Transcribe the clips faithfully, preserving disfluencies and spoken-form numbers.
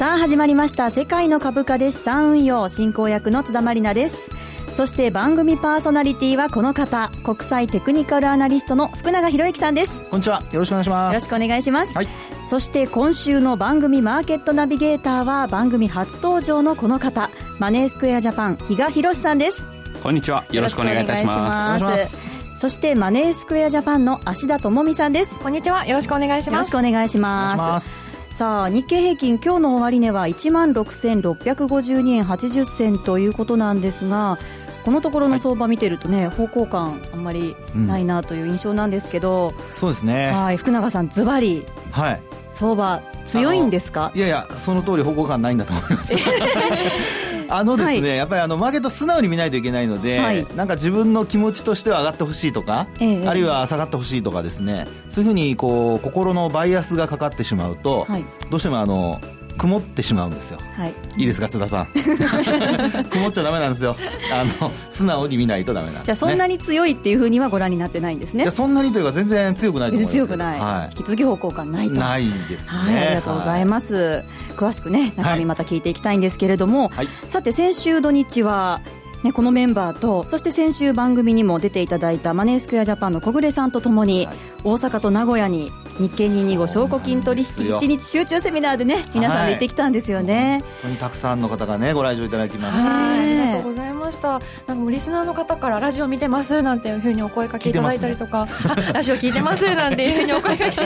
さあ始まりました、世界の株価で資産運用、進行役の津田まりなです。そして番組パーソナリティはこの方、国際テクニカルアナリストの福永博之さんです。こんにちは、よろしくお願いします。よろしくお願いします、はい、そして今週の番組マーケットナビゲーターは番組初登場のこの方、マネースクエアジャパン比嘉博さんです。こんにちは、よろしくお願いいたします。そしてマネースクエアジャパンの芦田智美さんです。こんにちは、よろしくお願いします。よろしくお願いします。さあ日経平均今日の終値は いちまんろくせんろっぴゃくごじゅうにえんはちじゅっせんということなんですが、このところの相場見てるとね、はい、方向感あんまりないなという印象なんですけど、うん、そうですね、はい、福永さんズバリ、はい、相場強いんですか？いやいや、その通り方向感ないんだと思いますあのですね、はい、やっぱりあのマーケット素直に見ないといけないので、はい、なんか自分の気持ちとしては上がってほしいとか、ええ、あるいは下がってほしいとかですね、そういうふうにこう心のバイアスがかかってしまうと、はい、どうしてもあの曇ってしまうんですよ、はい、いいですか津田さん曇っちゃダメなんですよ、あの素直に見ないとダメなんです、ね、じゃあそんなに強いっていうふうにはご覧になってないんですね。いやそんなにというか全然強くないと思います。強くない、はい、引き続き方向感ないとないですね、はい、ありがとうございます、はい、詳しくね中身また聞いていきたいんですけれども、はい、さて先週土日は、ね、このメンバーと、そして先週番組にも出ていただいたマネースクエアジャパンの小暮さんとともに、はい、大阪と名古屋に日経にひゃくにじゅうご証拠金取引いちにち集中セミナーでね、皆さんで行ってきたんですよね、はい、本当にたくさんの方がねご来場いただきました。ありがとうございました。なんかもうリスナーの方からラジオ見てますなんていうふうにお声かけいただいたりとか、ね、ラジオ聞いてますなんていうふうにお声かけ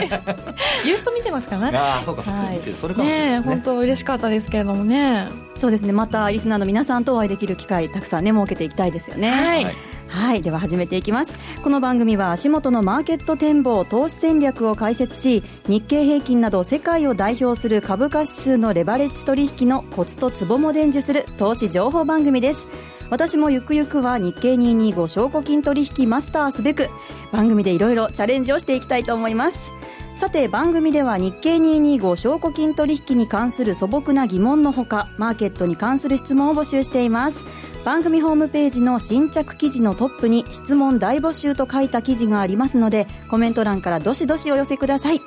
ユースト見てますかね。あそうかそうか、はい、見てる、それかもしれないですね。本当嬉しかったですけれどもね。そうですね、またリスナーの皆さんとお会いできる機会たくさんね設けていきたいですよね。はい、はいはい、では始めていきます。この番組は足元のマーケット展望、投資戦略を解説し、日経平均など世界を代表する株価指数のレバレッジ取引のコツとツボも伝授する投資情報番組です。私もゆくゆくは日経にひゃくにじゅうご証拠金取引マスターすべく、番組でいろいろチャレンジをしていきたいと思います。さて番組では日経にひゃくにじゅうご証拠金取引に関する素朴な疑問のほか、マーケットに関する質問を募集しています。番組ホームページの新着記事のトップに質問大募集と書いた記事がありますので、コメント欄からどしどしお寄せください。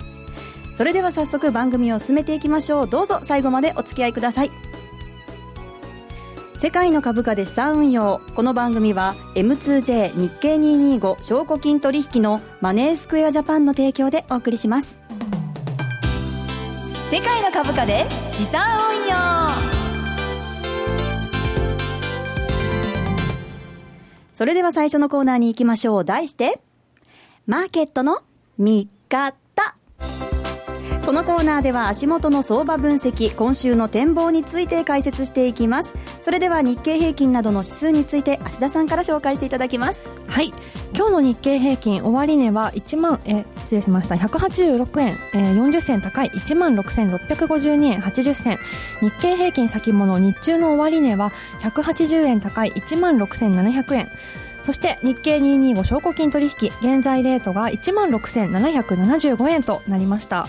それでは早速番組を進めていきましょう。どうぞ最後までお付き合いください。世界の株価で資産運用。この番組は エムツージェー 日経にひゃくにじゅうご証拠金取引のマネースクエアジャパンの提供でお送りします。世界の株価で資産運用。それでは最初のコーナーに行きましょう。題してマーケットの見方。このコーナーでは足元の相場分析、今週の展望について解説していきます。それでは日経平均などの指数について芦田さんから紹介していただきます。はい、今日の日経平均終値は1万え失礼しましたひゃくはちじゅうろくえん、えー、よんじゅっせん高い いちまんろくせんろっぴゃくごじゅうにえんはちじゅっせん。日経平均先物日中の終値はひゃくはちじゅうえん高い いちまんろくせんななひゃくえん。そして日経にひゃくにじゅうご証拠金取引、現在レートが いちまんろくせんななひゃくななじゅうごえんとなりました。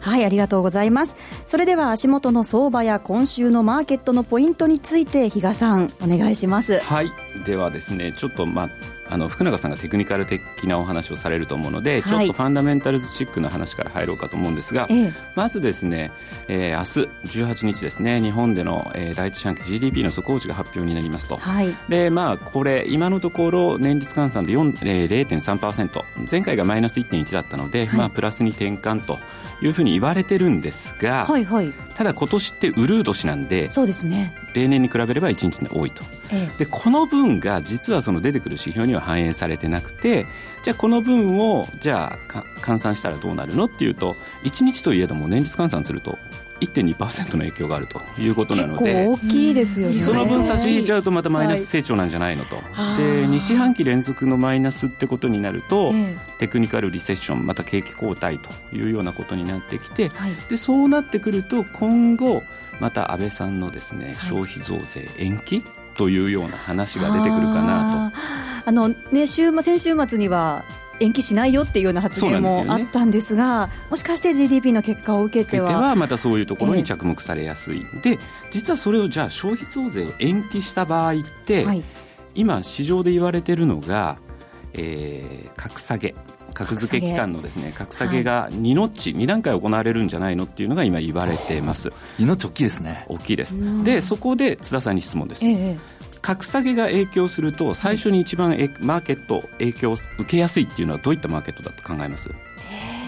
はい、ありがとうございます。それでは足元の相場や今週のマーケットのポイントについて比嘉さんお願いします。はい、ではですね、ちょっとまあの福永さんがテクニカル的なお話をされると思うので、はい、ちょっとファンダメンタルズチックな話から入ろうかと思うんですが、ええ、まずですね、えー、明日じゅうはちにちですね、日本での、えー、第一四半期 ジーディーピー の速報値が発表になりますと、はい、でまあ、これ今のところ年率換算で、えー、れいてんさんパーセント、 前回がマイナス いってんいち だったので、はい、まあ、プラスに転換というふうに言われてるんですが、はいはい、ただ今年ってウルー年なんで、そうですね、例年に比べればいちにち多いと、ええ、でこの分が実はその出てくる指標には反映されてなくて、じゃあこの分をじゃあ換算したらどうなるのっていうと、いちにちといえども年率換算するといってんにパーセント の影響があるということなので、結構大きいですよね。その分差し引いちゃうとまたマイナス成長なんじゃないのと、はい、でに四半期連続のマイナスってことになると、ええ、テクニカルリセッション、また景気後退というようなことになってきて、はい、でそうなってくると今後また安倍さんのですね、はい、消費増税延期というような話が出てくるかなと。ああの、ね、週先週末には延期しないよっていうような発言もあったんですが、もしかして ジーディーピー の結果を受けては、受けてはまたそういうところに着目されやすい、えー、で実はそれをじゃあ消費増税を延期した場合って、はい、今市場で言われているのが、えー、格下げ、格付け機関のですね、格下げがにノッチ、はい、に段階行われるんじゃないのっていうのが今言われています。にノッチ大きいですね。大きいです。でそこで津田さんに質問です、ええ、格下げが影響すると最初に一番、はい、マーケット影響を受けやすいっていうのはどういったマーケットだと考えます？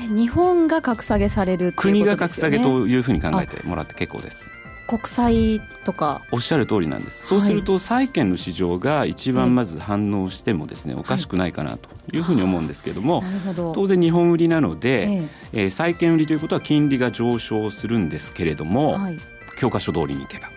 えー、日本が格下げされるっていうことですよね。国が格下げというふうに考えてもらって結構です。国債とかおっしゃる通りなんです。そうすると債券の市場が一番まず反応してもですね、はい、おかしくないかなというふうに思うんですけれども、はい、なるほど。当然日本売りなので、えーえー、債券売りということは金利が上昇するんですけれども、はい、教科書通りにいけば、はい、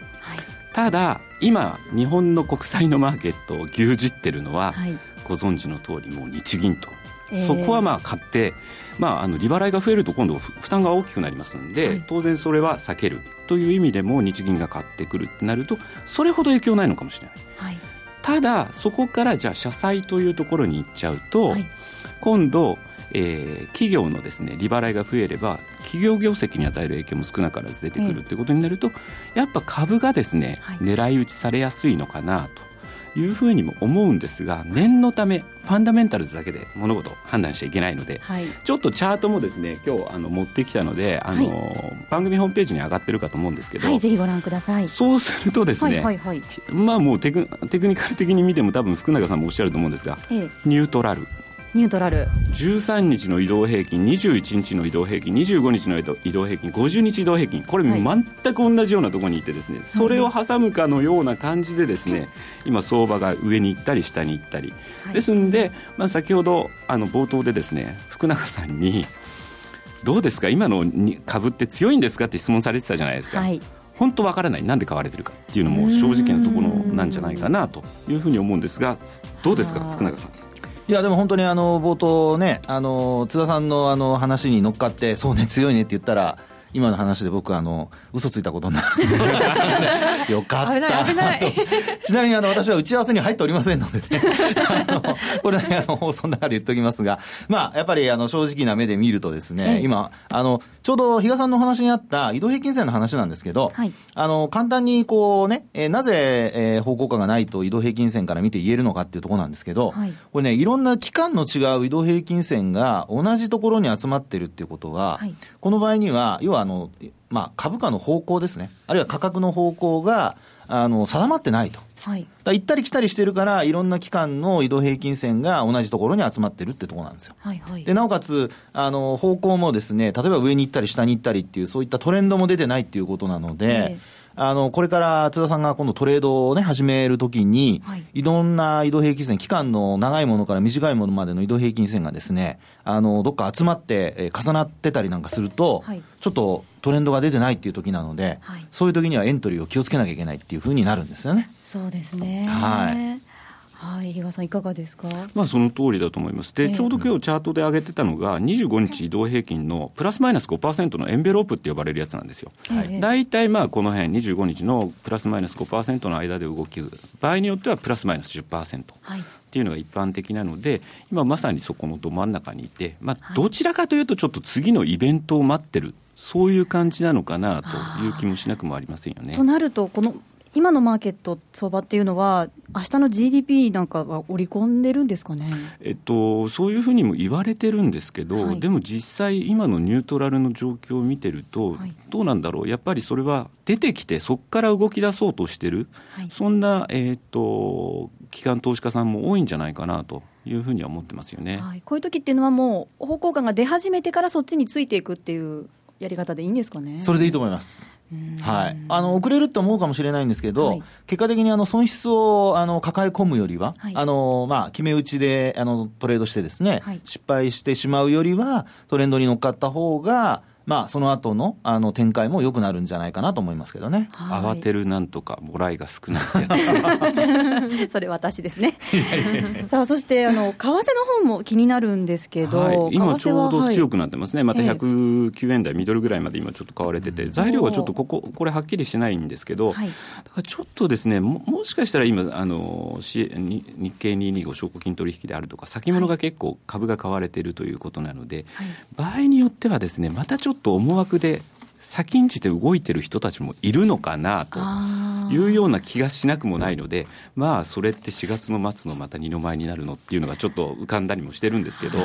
ただ今日本の国債のマーケットを牛耳ってるのは、はい、ご存知の通りもう日銀と、えー、そこはまあ買って、まあ、あの利払いが増えると今度負担が大きくなりますので、はい、当然それは避けるという意味でも日銀が買ってくるとなるとそれほど影響ないのかもしれない、はい、ただそこからじゃあ社債というところに行っちゃうと、はい、今度、えー、企業のですね利払いが増えれば企業業績に与える影響も少なからず出てくるということになると、えー、やっぱ株がですね、はい、狙い撃ちされやすいのかなというふうにも思うんですが、念のためファンダメンタルズだけで物事を判断しちゃいけないので、はい、ちょっとチャートもですね今日あの持ってきたのであの、はい、番組ホームページに上がってるかと思うんですけど、はい、ぜひご覧ください。そうするとですね、はいはいはい、まあもうテク、テクニカル的に見ても多分福永さんもおっしゃると思うんですが、ええ、ニュートラルニュートラルじゅうさんにちの移動平均、にじゅういちにちの移動平均、にじゅうごにちの移動平均、ごじゅうにち移動平均、これ全く同じようなところにいてですね、はい、それを挟むかのような感じでですね、はい、今相場が上に行ったり下に行ったり、はい、ですんで、まあ、先ほどあの冒頭でですね福永さんにどうですか今の株って強いんですかって質問されてたじゃないですか、はい、本当わからない、なんで買われてるかっていうのも正直なところなんじゃないかなというふうに思うんですが、どうですか福永さん。いやでも本当にあの冒頭ねあの津田さんのあの話に乗っかってそうね強いねって言ったら今の話で僕あの嘘ついたことになるよかったなと。危ない危ないちなみにあの私は打ち合わせに入っておりませんのでねあのこれは、ね、あの放送の中で言っておきますが、まあやっぱりあの正直な目で見るとですね、はい、今あのちょうど比嘉さんのお話にあった移動平均線の話なんですけど、はい、あの簡単にこうね、えー、なぜ、えー、方向感がないと移動平均線から見て言えるのかっていうところなんですけど、はい、これねいろんな期間の違う移動平均線が同じところに集まってるっていうことは、はい、この場合には要はあのまあ、株価の方向ですね、あるいは価格の方向があの定まってないと、はい、だ行ったり来たりしてるからいろんな期間の移動平均線が同じところに集まってるってところなんですよ、はいはい、でなおかつあの方向もですね例えば上に行ったり下に行ったりっていうそういったトレンドも出てないっていうことなので、えーあのこれから津田さんが今度トレードをね始めるときに、はい、いろんな移動平均線期間の長いものから短いものまでの移動平均線がですねあのどっか集まって、えー、重なってたりなんかすると、はい、ちょっとトレンドが出てないっていうときなので、はい、そういうときにはエントリーを気をつけなきゃいけないっていうふうになるんですよね。そうですね、はいはい、比嘉さんいかがですか。まあ、その通りだと思います。で、ちょうど今日チャートで上げてたのがにじゅうごにち移動平均のプラスマイナス ごパーセント のエンベロープって呼ばれるやつなんですよ、はい、だいたいまあこの辺にじゅうごにちのプラスマイナス ごパーセント の間で動き場合によってはプラスマイナス じゅっパーセント っていうのが一般的なので、今まさにそこのど真ん中にいて、まあ、どちらかというとちょっと次のイベントを待ってるそういう感じなのかなという気もしなくもありませんよね。となるとこの今のマーケット相場っていうのは明日の ジーディーピー なんかは織り込んでるんですかね。えっと、そういうふうにも言われてるんですけど、はい、でも実際今のニュートラルの状況を見てると、はい、どうなんだろう、やっぱりそれは出てきてそこから動き出そうとしてる、はい、そんな、えっと、機関投資家さんも多いんじゃないかなというふうには思ってますよね、はい、こういう時っていうのはもう方向感が出始めてからそっちについていくっていうやり方でいいんですかね。それでいいと思います、はい、あの遅れると思うかもしれないんですけど、はい、結果的にあの損失をあの抱え込むよりは、はい、あのまあ、決め打ちであのトレードしてですね、はい、失敗してしまうよりはトレンドに乗っかった方が、まあ、その後のあの展開も良くなるんじゃないかなと思いますけどね、はい、慌てるなんとかもらいが少ないやつそれ私ですねさあそしてあの為替の方も気になるんですけど、はい、今ちょうど強くなってますね、はい、またひゃくきゅうえんだいミドルぐらいまで今ちょっと買われてて、えー、材料がちょっとこここれはっきりしないんですけど、はい、だからちょっとですね も, もしかしたら今あの日経にひゃくにじゅうご証拠金取引であるとか先物が結構株が買われているということなので、はい、場合によってはですねまたちょっとちょっと思惑で先んじて動いてる人たちもいるのかなというような気がしなくもないので、まあそれってしがつの末のまた二の舞になるのっていうのがちょっと浮かんだりもしてるんですけど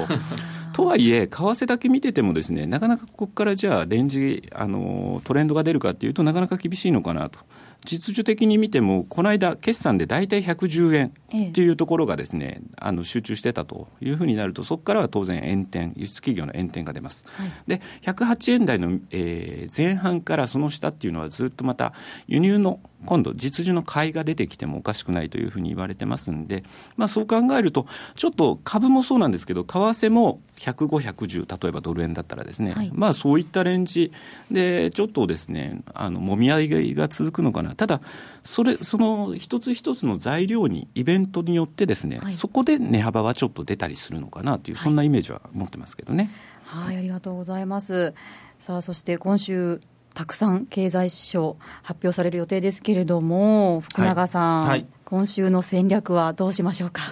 とはいえ為替だけ見ててもですね、なかなかここからじゃあレンジあのトレンドが出るかっていうとなかなか厳しいのかなと。実需的に見てもこの間決算でだいたいひゃくじゅうえんっていうところがですね、ええ、あの集中してたというふうになると、そこからは当然円転、輸出企業の円転が出ます、はい、でひゃくはちえん台の、えー、前半からその下っていうのはずっとまた輸入の今度実需の買いが出てきてもおかしくないというふうに言われてますんで、まあ、そう考えるとちょっと株もそうなんですけど為替もひゃくご、ひゃくじゅう、例えばドル円だったらですね、はい、まあそういったレンジでちょっとですねあのもみ合いが続くのかな。ただそれその一つ一つの材料にイベントによってですね、はい、そこで値幅はちょっと出たりするのかなという、そんなイメージは持ってますけどね。はい、はい、ありがとうございます。さあそして今週たくさん経済指標発表される予定ですけれども、福永さん、はいはい、今週の戦略はどうしましょうか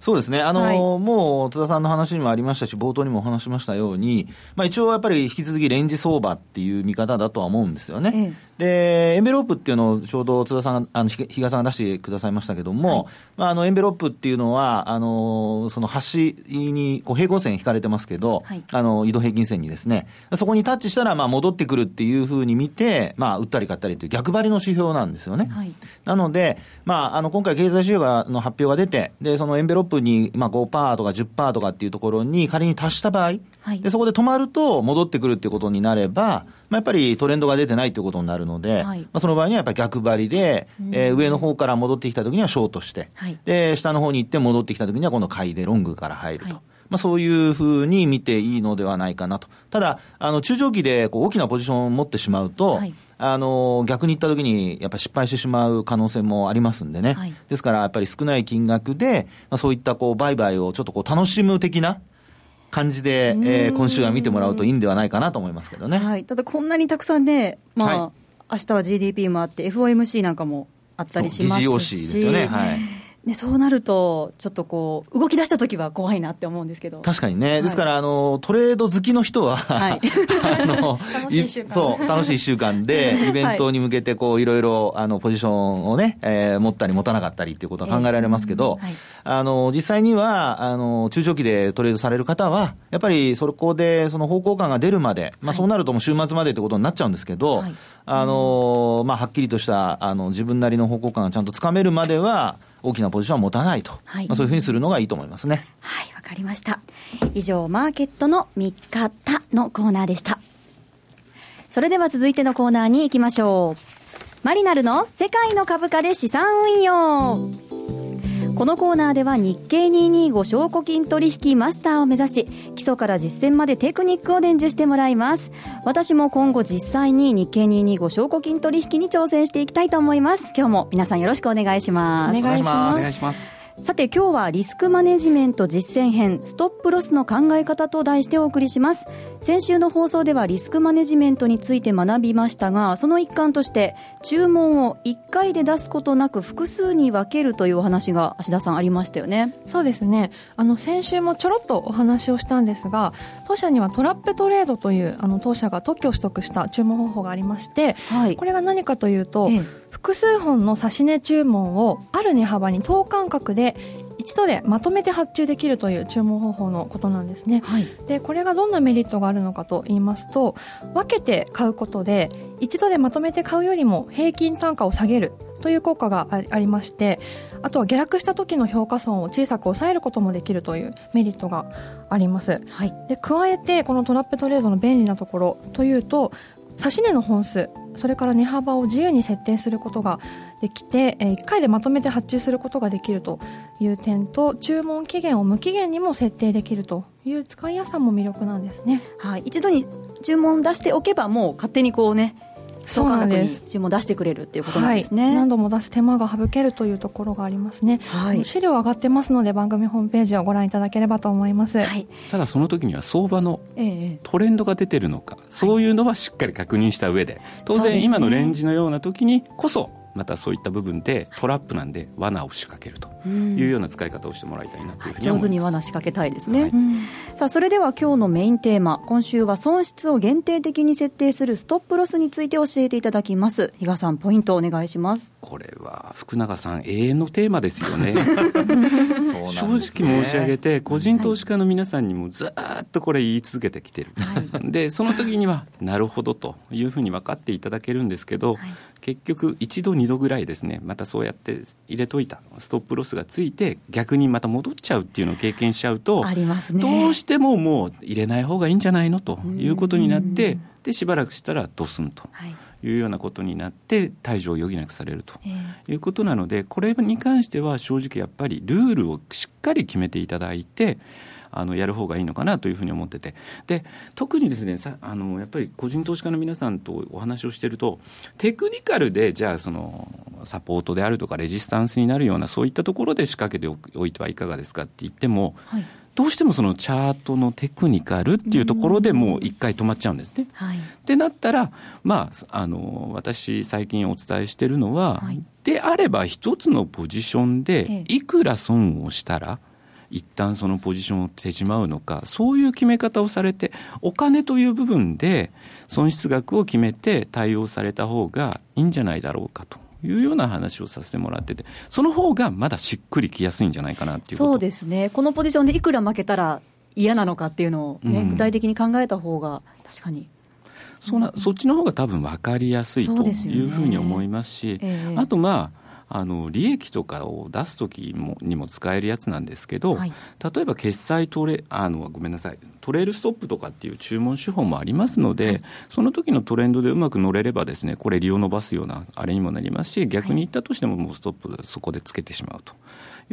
そうですね、あの、はい、もう津田さんの話にもありましたし冒頭にもお話しましたように、まあ、一応やっぱり引き続きレンジ相場っていう見方だとは思うんですよね、ええ、でエンベロープっていうのをちょうど津田さんあの比嘉さんが出してくださいましたけども、はい、まあ、あのエンベロープっていうのはあのその端にこう平行線引かれてますけど、はい、あの移動平均線にですねそこにタッチしたらまあ戻ってくるっていうふうに見て、まあ、売ったり買ったりという逆張りの指標なんですよね、はい、なので、まあ、あの今回経済指標の発表が出てでそのエンベロープにまあ ごパーセント とか じゅっパーセント とかっていうところに仮に達した場合、はい、でそこで止まると戻ってくるっていうことになれば、まあ、やっぱりトレンドが出てないということになるので、はい、まあ、その場合にはやっぱり逆張りで、えー、上の方から戻ってきたときにはショートして、はい、で下の方に行って戻ってきたときには今度買いでロングから入ると、はい、まあ、そういうふうに見ていいのではないかなと。ただあの中長期でこう大きなポジションを持ってしまうと、はい、あの逆にいったときにやっぱり失敗してしまう可能性もありますんでね、はい、ですからやっぱり少ない金額で、まあ、そういったこう売買をちょっとこう楽しむ的な感じで、えー、今週は見てもらうといいんではないかなと思いますけどね、はい、ただこんなにたくさんね、まあはい、明日は ジーディーピー もあって エフオーエムシー なんかもあったりしますし、そう ジージーオーシー ですよね、はい、ね、そうなるとちょっとこう動き出したときは怖いなって思うんですけど、確かにね、はい、ですからあのトレード好きの人は、はい、あの楽しい週間、そう楽しいいっしゅうかんでイベントに向けてこういろいろあのポジションをね、えー、持ったり持たなかったりということは考えられますけど、えーはい、あの実際にはあの中長期でトレードされる方はやっぱりそこでその方向感が出るまで、まあ、そうなるともう週末までということになっちゃうんですけど、はい、あのまあ、はっきりとしたあの自分なりの方向感がちゃんとつかめるまでは大きなポジションは持たないと、はい、まあ、そういうふうにするのがいいと思いますね。はい、わかりました。以上マーケットの見方のコーナーでした。それでは続いてのコーナーに行きましょう。マリナルの世界の株価で資産運用。このコーナーでは日経にひゃくにじゅうご証拠金取引マスターを目指し、基礎から実践までテクニックを伝授してもらいます。私も今後実際に日経にひゃくにじゅうご証拠金取引に挑戦していきたいと思います。今日も皆さんよろしくお願いします。お願いします。お願いします。さて今日はリスクマネジメント実践編ストップロスの考え方と題してお送りします。先週の放送ではリスクマネジメントについて学びましたが、その一環として注文をいっかいで出すことなく複数に分けるというお話が芦田さんありましたよね。そうですね、あの先週もちょろっとお話をしたんですが、当社にはトラップトレードというあの当社が特許を取得した注文方法がありまして、はい、これが何かというと、ええ、複数本の指し値注文をある値幅に等間隔で一度でまとめて発注できるという注文方法のことなんですね、はい、でこれがどんなメリットがあるのかと言いますと、分けて買うことで一度でまとめて買うよりも平均単価を下げるという効果がありまして、あとは下落した時の評価損を小さく抑えることもできるというメリットがあります、はい、で加えてこのトラップトレードの便利なところというと、指値の本数、それから値幅を自由に設定することができて、いっかいでまとめて発注することができるという点と、注文期限を無期限にも設定できるという使いやすさも魅力なんですね、はい、一度に注文出しておけばもう勝手にこうね、そうなんです、注文出してくれるっていうことなんですね、はい、何度も出す手間が省けるというところがありますね、はい、資料上がってますので番組ホームページをご覧いただければと思います、はい、ただその時には相場のトレンドが出てるのか、ええ、そういうのはしっかり確認した上で、当然今のレンジのような時にこそまたそういった部分でトラップなんで罠を仕掛けるというような使い方をしてもらいたいなというふうに思います、はい、上手に罠仕掛けたいですね、はい、さあそれでは今日のメインテーマ、今週は損失を限定的に設定するストップロスについて教えていただきます。比嘉さんポイントお願いします。これは福永さん永遠のテーマですよね正直申し上げて個人投資家の皆さんにもずっとこれ言い続けてきてる、はい、でその時にはなるほどというふうに分かっていただけるんですけど、はい、結局いちどにどぐらいですね、またそうやって入れといたストップロスがついて逆にまた戻っちゃうっていうのを経験しちゃうとありますね。どうしてももう入れない方がいいんじゃないのということになって、でしばらくしたらドスンと、はいいうようなことになって退場を余儀なくされるということなので、これに関しては正直やっぱりルールをしっかり決めていただいてあのやる方がいいのかなというふうに思ってて、で特にですねさあのやっぱり個人投資家の皆さんとお話をしているとテクニカルでじゃあそのサポートであるとかレジスタンスになるようなそういったところで仕掛けておいてはいかがですかって言っても、はい、どうしてもそのチャートのテクニカルっていうところでもう一回止まっちゃうんですね。はい、ってなったら、まあ、あの私最近お伝えしているのは、はい、であれば一つのポジションでいくら損をしたら一旦そのポジションを手締まうのか、そういう決め方をされてお金という部分で損失額を決めて対応された方がいいんじゃないだろうかというような話をさせてもらってて、その方がまだしっくりきやすいんじゃないかなっていうこと。そうですね、このポジションでいくら負けたら嫌なのかっていうのを、ねうん、具体的に考えた方が確かにそ, なそっちの方が多分分かりやすいというふうに思いますし、そうですよね。えー、あとまああの利益とかを出すときにも使えるやつなんですけど、はい、例えば決済トレあのごめんなさいトレールストップとかっていう注文手法もありますので、はい、その時のトレンドでうまく乗れればですね、これ利を伸ばすようなあれにもなりますし、逆に言ったとしてももうストップそこでつけてしまうとい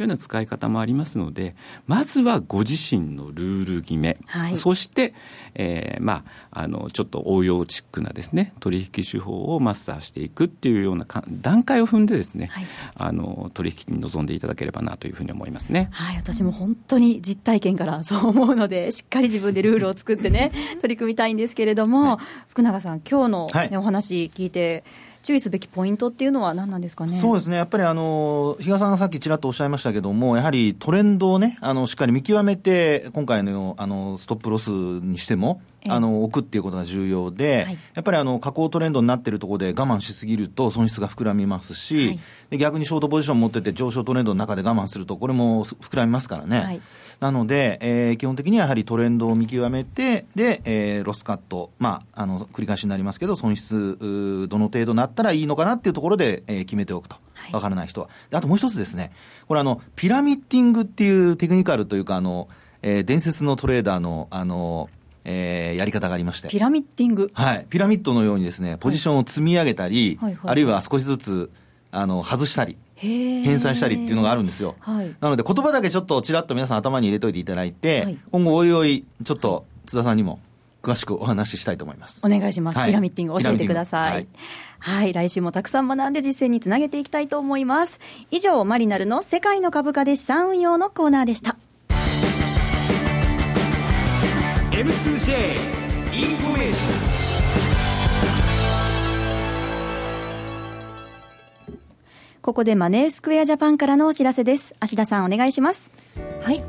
うような使い方もありますので、まずはご自身のルール決め、はい、そして、えーまあ、あのちょっと応用チックなですね取引手法をマスターしていくっていうような段階を踏んでですね、はいあの取引に臨んでいただければなというふうに思いますね。はい、私も本当に実体験からそう思うので、しっかり自分でルールを作ってね取り組みたいんですけれども、はい、福永さん今日の、ねはい、お話聞いて注意すべきポイントっていうのは何なんですかね。そうですね、やっぱりあの比嘉さんがさっきちらっとおっしゃいましたけども、やはりトレンドをねあのしっかり見極めて今回 の, あのストップロスにしてもあの置くっていうことが重要で、はい、やっぱりあの下降トレンドになっているところで我慢しすぎると損失が膨らみますし、はい、で逆にショートポジション持ってて上昇トレンドの中で我慢するとこれも膨らみますからね、はい、なので、えー、基本的にはやはりトレンドを見極めてで、えー、ロスカット、まあ、あの繰り返しになりますけど損失どの程度なったらいいのかなっていうところで、えー、決めておくと、はい、分からない人は。であともう一つですね、これあのピラミッティングっていうテクニカルというかあの、えー、伝説のトレーダーのあのえー、やり方がありまして、ピラミッティング、はい、ピラミッドのようにですねポジションを積み上げたり、はいはいはい、あるいは少しずつあの外したり返済したりっていうのがあるんですよ、はい、なので言葉だけちょっとちらっと皆さん頭に入れといていただいて、はい、今後おいおいちょっと津田さんにも詳しくお話ししたいと思います。お願いします、はい、ピラミッティング教えてください、はいはい、来週もたくさん学んで実践につなげていきたいと思います。以上マリナルの世界の株価で資産運用のコーナーでした。エムツージェー インフォメーション。ここでマネースクエアジャパンからのお知らせです。芦田さんお願いします。はい、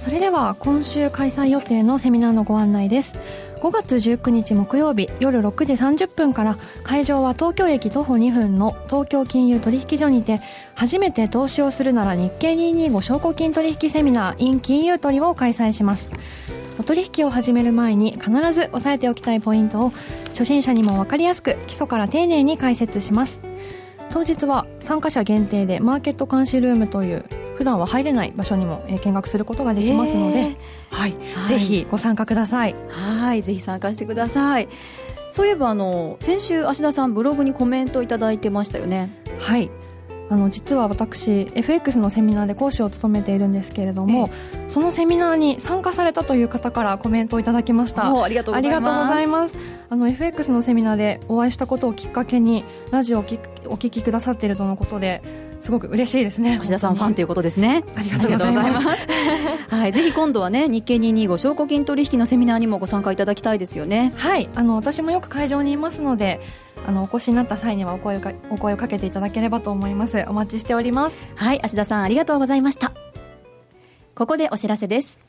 それでは今週開催予定のセミナーのご案内です。ごがつじゅうくにち木曜日夜ろくじさんじゅっぷんから、会場は東京駅徒歩にふんの東京金融取引所にて、初めて投資をするなら日経にひゃくにじゅうご証拠金取引セミナー in 金融取を開催します。お取引を始める前に必ず押さえておきたいポイントを初心者にも分かりやすく基礎から丁寧に解説します。当日は参加者限定でマーケット監視ルームという普段は入れない場所にも見学することができますので、はいはい、ぜひご参加ください。はいぜひ参加してください。そういえばあの先週芦田さんブログにコメントいただいてましたよね。はい、あの実は私 エフエックス のセミナーで講師を務めているんですけれども、ええ、そのセミナーに参加されたという方からコメントをいただきました。ありがとうございます。あの エフエックス のセミナーでお会いしたことをきっかけにラジオをお聞きくださっているとのことで、すごく嬉しいですね。橋田さんファンということですね。ありがとうございます、はい、ぜひ今度は、ね、日経にひゃくにじゅうご証拠金取引のセミナーにもご参加いただきたいですよね。はい、あの私もよく会場にいますので、あのお越しになった際にはお声をか、お声をかけていただければと思います。お待ちしております。はい、芦田さんありがとうございました。ここでお知らせです。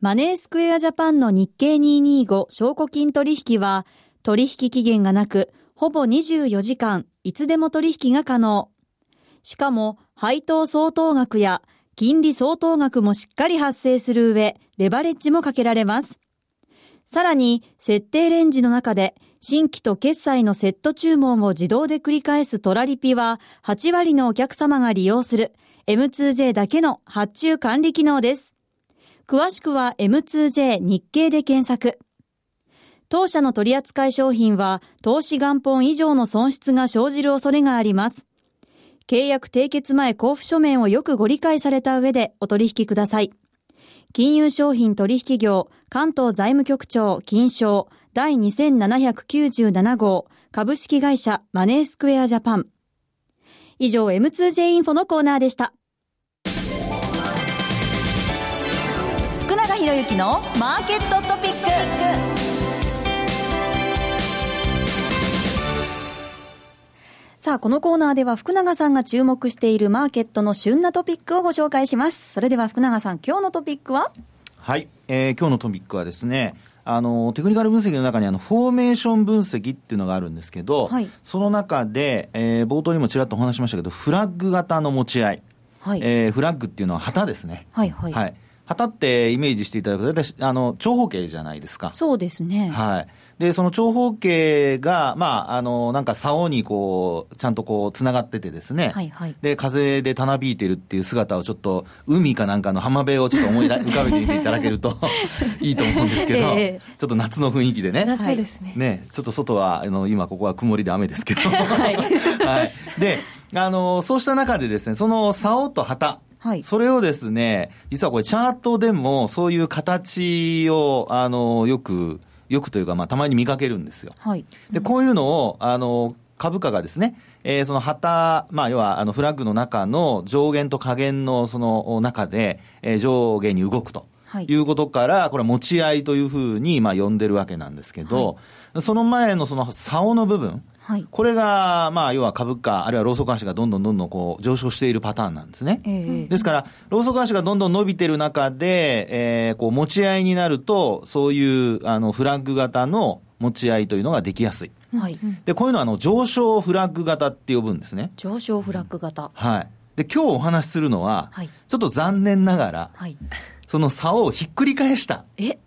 マネースクエアジャパンの日経にひゃくにじゅうご証拠金取引は取引期限がなく、ほぼにじゅうよじかんいつでも取引が可能。しかも配当相当額や金利相当額もしっかり発生する上、レバレッジもかけられます。さらに設定レンジの中で新規と決済のセット注文を自動で繰り返すトラリピは、はちわりのお客様が利用する エムツージェイ だけの発注管理機能です。詳しくは エムツージェイ 日経で検索。当社の取扱い商品は投資元本以上の損失が生じる恐れがあります。契約締結前交付書面をよくご理解された上でお取引ください。金融商品取引業関東財務局長金商だいにせんななひゃくきゅうじゅうななごう株式会社マネースクエアジャパン。以上 エムツージェイ インフォのコーナーでした。福永博之のマーケットトピック。さあ、このコーナーでは福永さんが注目しているマーケットの旬なトピックをご紹介します。それでは福永さん、今日のトピックは？はい、えー、今日のトピックはですね、あのテクニカル分析の中にあのフォーメーション分析っていうのがあるんですけど、はい、その中で、えー、冒頭にもちらっとお話しましたけど、フラッグ型の持ち合い、はい、えー、フラッグっていうのは旗ですね、はいはいはい、旗ってイメージしていただくと大体あの長方形じゃないですか。そうですね、はい、でその長方形が、まあ、あのなんか竿にこうちゃんとこうつながっててですね、はいはい、で風でたなびいてるっていう姿をちょっと海かなんかの浜辺をちょっと思い浮かべてみていただけるといいと思うんですけど、えー、ちょっと夏の雰囲気でね、夏ですね、ね、ちょっと外はあの今ここは曇りで雨ですけど、はいはい、であのそうした中でですね、その竿と旗、はい、それをですね、実はこれチャートでもそういう形をあのよくよくというか、まあ、たまに見かけるんですよ、はい、でこういうのをあの株価がですね、えー、その旗、まあ、要はあのフラッグの中の上限と下限のその中で、えー、上下に動くということから、はい、これは持ち合いというふうにまあ呼んでるわけなんですけど、はい、その前のその竿の部分、はい、これがまあ要は株価あるいはローソク足がどんどんどんどんこう上昇しているパターンなんですね、えー、ですからローソク足がどんどん伸びてる中で、えー、こう持ち合いになるとそういうあのフラッグ型の持ち合いというのができやすい、はい、でこういうのはあの上昇フラッグ型って呼ぶんですね。上昇フラッグ型、はい、で今日お話しするのは、はい、ちょっと残念ながら、はい、その竿をひっくり返したえ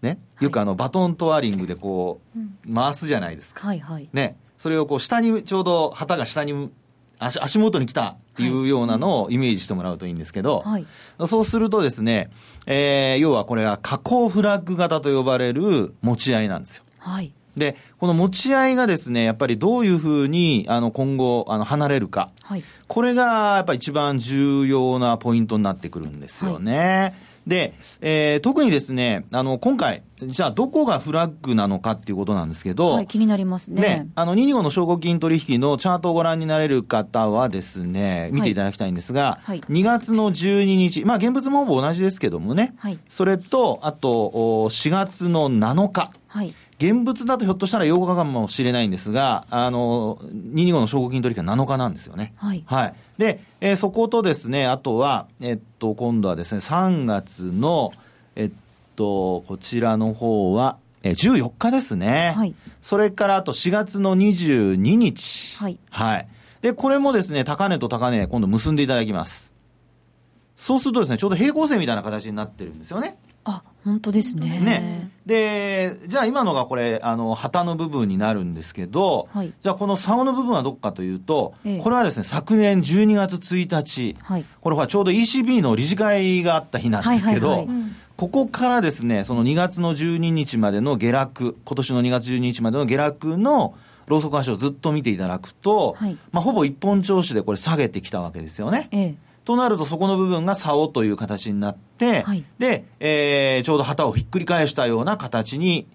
ね、よくあのバトントワーリングでこう回すじゃないですか、はいはいね、それをこう下にちょうど旗が下に 足, 足元に来たっていうようなのをイメージしてもらうといいんですけど、はい、そうするとですね、えー、要はこれは下降フラッグ型と呼ばれる持ち合いなんですよ、はい、でこの持ち合いがですねやっぱりどういうふうにあの今後あの離れるか、はい、これがやっぱり一番重要なポイントになってくるんですよね、はいでえー、特にですねあの今回じゃあどこがフラッグなのかっていうことなんですけど、はい、気になりますね。であのにひゃくにじゅうごの証拠金取引のチャートをご覧になれる方はですね見ていただきたいんですが、はいはい、にがつのじゅうににち、まあ、現物もほぼ同じですけどもね、はい、それとあとしがつのなのか、はい、現物だとひょっとしたらようかかもしれないんですがあのにひゃくにじゅうごの証拠金取引はなのかなんですよね、はい、はいでえー、そことですねあとは、えっと、今度はですねさんがつの、えっと、こちらの方は、えー、じゅうよっかですね、はい、それからあとしがつのにじゅうににち、はいはい、でこれもですね高値と高値今度結んでいただきます。そうするとですねちょうど平行線みたいな形になってるんですよね。あ、本当ですね。ねでじゃあ今のがこれあの旗の部分になるんですけど、はい、じゃあこの竿の部分はどこかというと、ええ、これはですね昨年じゅうにがつついたち、はい、これはちょうど イーシービー の理事会があった日なんですけど、はいはいはい、ここからですねそのにがつのじゅうににちまでの下落、今年のにがつじゅうににちまでの下落のローソク足をずっと見ていただくと、はいまあ、ほぼ一本調子でこれ下げてきたわけですよね、ええとなるとそこの部分が竿という形になって、はい、で、えー、ちょうど旗をひっくり返したような形に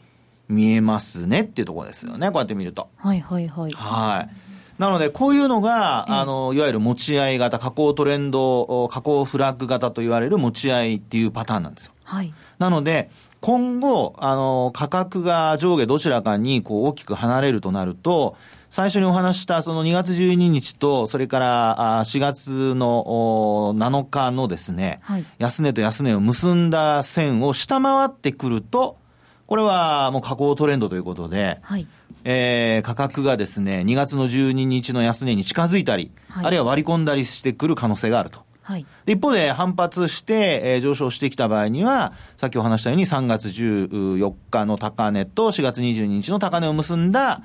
見えますねっていうところですよね。こうやって見るとはいはいはいはいなのでこういうのが、うん、あのいわゆる持ち合い型下降トレンド下降フラッグ型といわれる持ち合いっていうパターンなんですよ、はい、なので今後あの価格が上下どちらかにこう大きく離れるとなると、最初にお話したそのにがつじゅうににちとそれからしがつのなのかのですね、はい、安値と安値を結んだ線を下回ってくると、これはもう下降トレンドということで、はい、えー、価格がですねにがつのじゅうににちの安値に近づいたり、はい、あるいは割り込んだりしてくる可能性があると。はい、で一方で反発して、えー、上昇してきた場合には、さっきお話したようにさんがつじゅうよっかの高値としがつにじゅうににちの高値を結んだ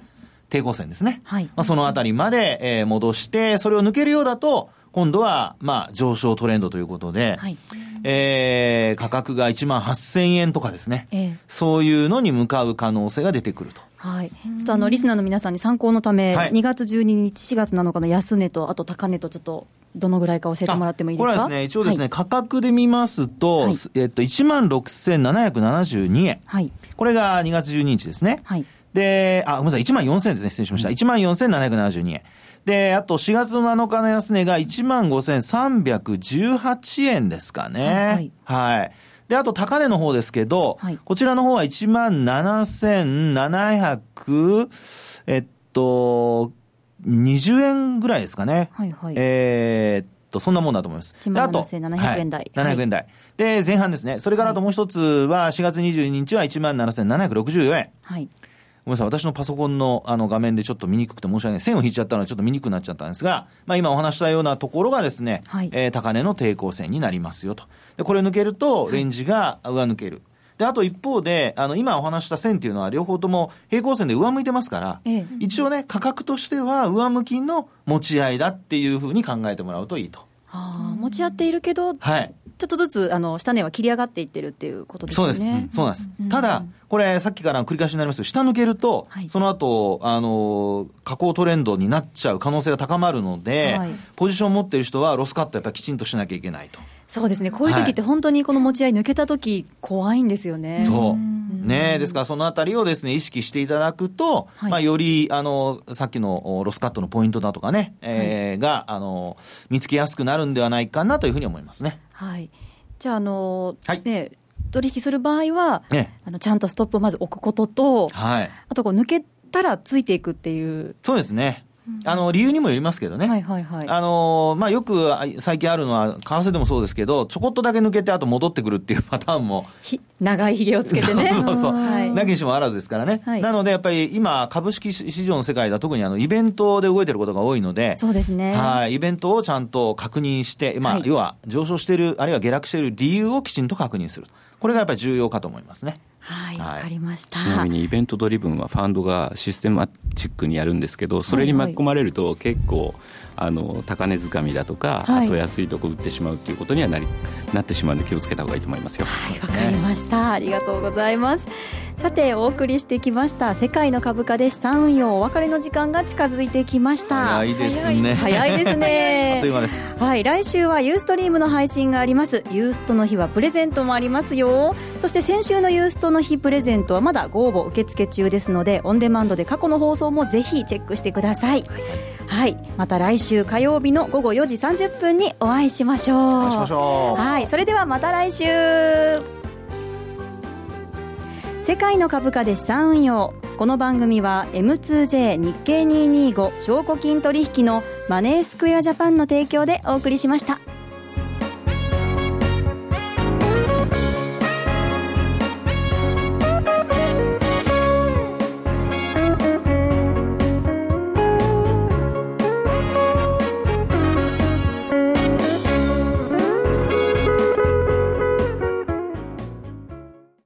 抵抗線ですね、はい、まあ、そのあたりまで、えー、戻して、それを抜けるようだと今度はまあ上昇トレンドということで、はい、えー、価格がいちまんはっせんえんとかですね、えー、そういうのに向かう可能性が出てくると。はい、ちょっとあのリスナーの皆さんに参考のため、はい、にがつじゅうににちしがつなのかの安値とあと高値と、ちょっとどのぐらいか教えてもらってもいいですか。これはですね、一応ですね、はい、価格で見ますと、はい、えっと いちまんろくせんななひゃくななじゅうに 円、はい、これがにがつじゅうににちですね、はい、で、あ、ごめんなさい、いちまんよんせんえんですね、失礼しました、うん、いちまんよんせんななひゃくななじゅうに 円で、あとしがつなのかの安値が いちまんごせんさんびゃくじゅうはち 円ですかね、はい、はい、であと高値の方ですけど、はい、こちらの方は いちまんななせんななひゃく、えっとにじゅうえんぐらいですかね、はいはい、えー、っとそんなもんだと思います。 いちまんななせんななひゃくえん台、はい、ななひゃくえん台、はい、で前半ですね。それからあともう一つはしがつにじゅうににちは いちまんななせんななひゃくろくじゅうよんえん、はい、ごめんなさい、私のパソコン の, あの画面でちょっと見にくくて申し訳ない、線を引いちゃったのでちょっと見にくくなっちゃったんですが、まあ、今お話したようなところがですね、はい、えー、高値の抵抗線になりますよと。でこれを抜けるとレンジが上抜ける、はい、であと一方であの今お話した線というのは両方とも平行線で上向いてますから、ええ、一応ね価格としては上向きの持ち合いだっていうふうに考えてもらうといいと。あ、持ち合っているけど、はい、ちょっとずつあの下値は切り上がっていってるっていうことですよね。そうです、そうなんです、うん、ただこれさっきから繰り返しになりますけど、下抜けると、はい、その後あの下降トレンドになっちゃう可能性が高まるので、はい、ポジションを持っている人はロスカットやっぱりきちんとしなきゃいけないと。そうですね、こういう時って本当にこの持ち合い抜けた時怖いんですよね、はい、そうね、ですからそのあたりをですね意識していただくと、はい、まあ、よりあのさっきのロスカットのポイントだとかね、えーはい、があの見つけやすくなるんではないかなというふうに思いますね、はい、じゃあ、あの、はい、ね、取引する場合は、ね、あのちゃんとストップをまず置くことと、はい、あとこう抜けたらついていくっていう。そうですね、あの理由にもよりますけどね、はいはいはい、あのまあ、よく最近あるのは為替でもそうですけど、ちょこっとだけ抜けてあと戻ってくるっていうパターンも、ひ長いひげをつけてね、そうそうそう、はい、なきにしもあらずですからね、はい、なのでやっぱり今株式市場の世界では特にあのイベントで動いてることが多いので、そうですね、はい、イベントをちゃんと確認して、まあ、はい、要は上昇しているあるいは下落している理由をきちんと確認する、これがやっぱり重要かと思いますね。はい、わかりました。ちなみにイベントドリブンはファンドがシステマチックにやるんですけど、それに巻き込まれると結構あの高値掴みだとか、はい、あと安いとこ打ってしまうということには なり、なってしまうので気をつけた方がいいと思いますよ。はい、わかりました。ありがとうございます。さてお送りしてきました世界の株価で資産運用、お別れの時間が近づいてきました。早いですね、早いですねあっという間です、はい、来週はユーストリームの配信があります。ユーストの日はプレゼントもありますよ。そして先週のユーストの日プレゼントはまだご応募受付中ですので、オンデマンドで過去の放送もぜひチェックしてください、はいはい、また来週火曜日の午後よじさんじゅっぷんにお会いしましょう。お会いしましょう、はい、それではまた来週。世界の株価で資産運用、この番組は エムツージェー 日経にひゃくにじゅうご証拠金取引のマネースクエアジャパンの提供でお送りしました。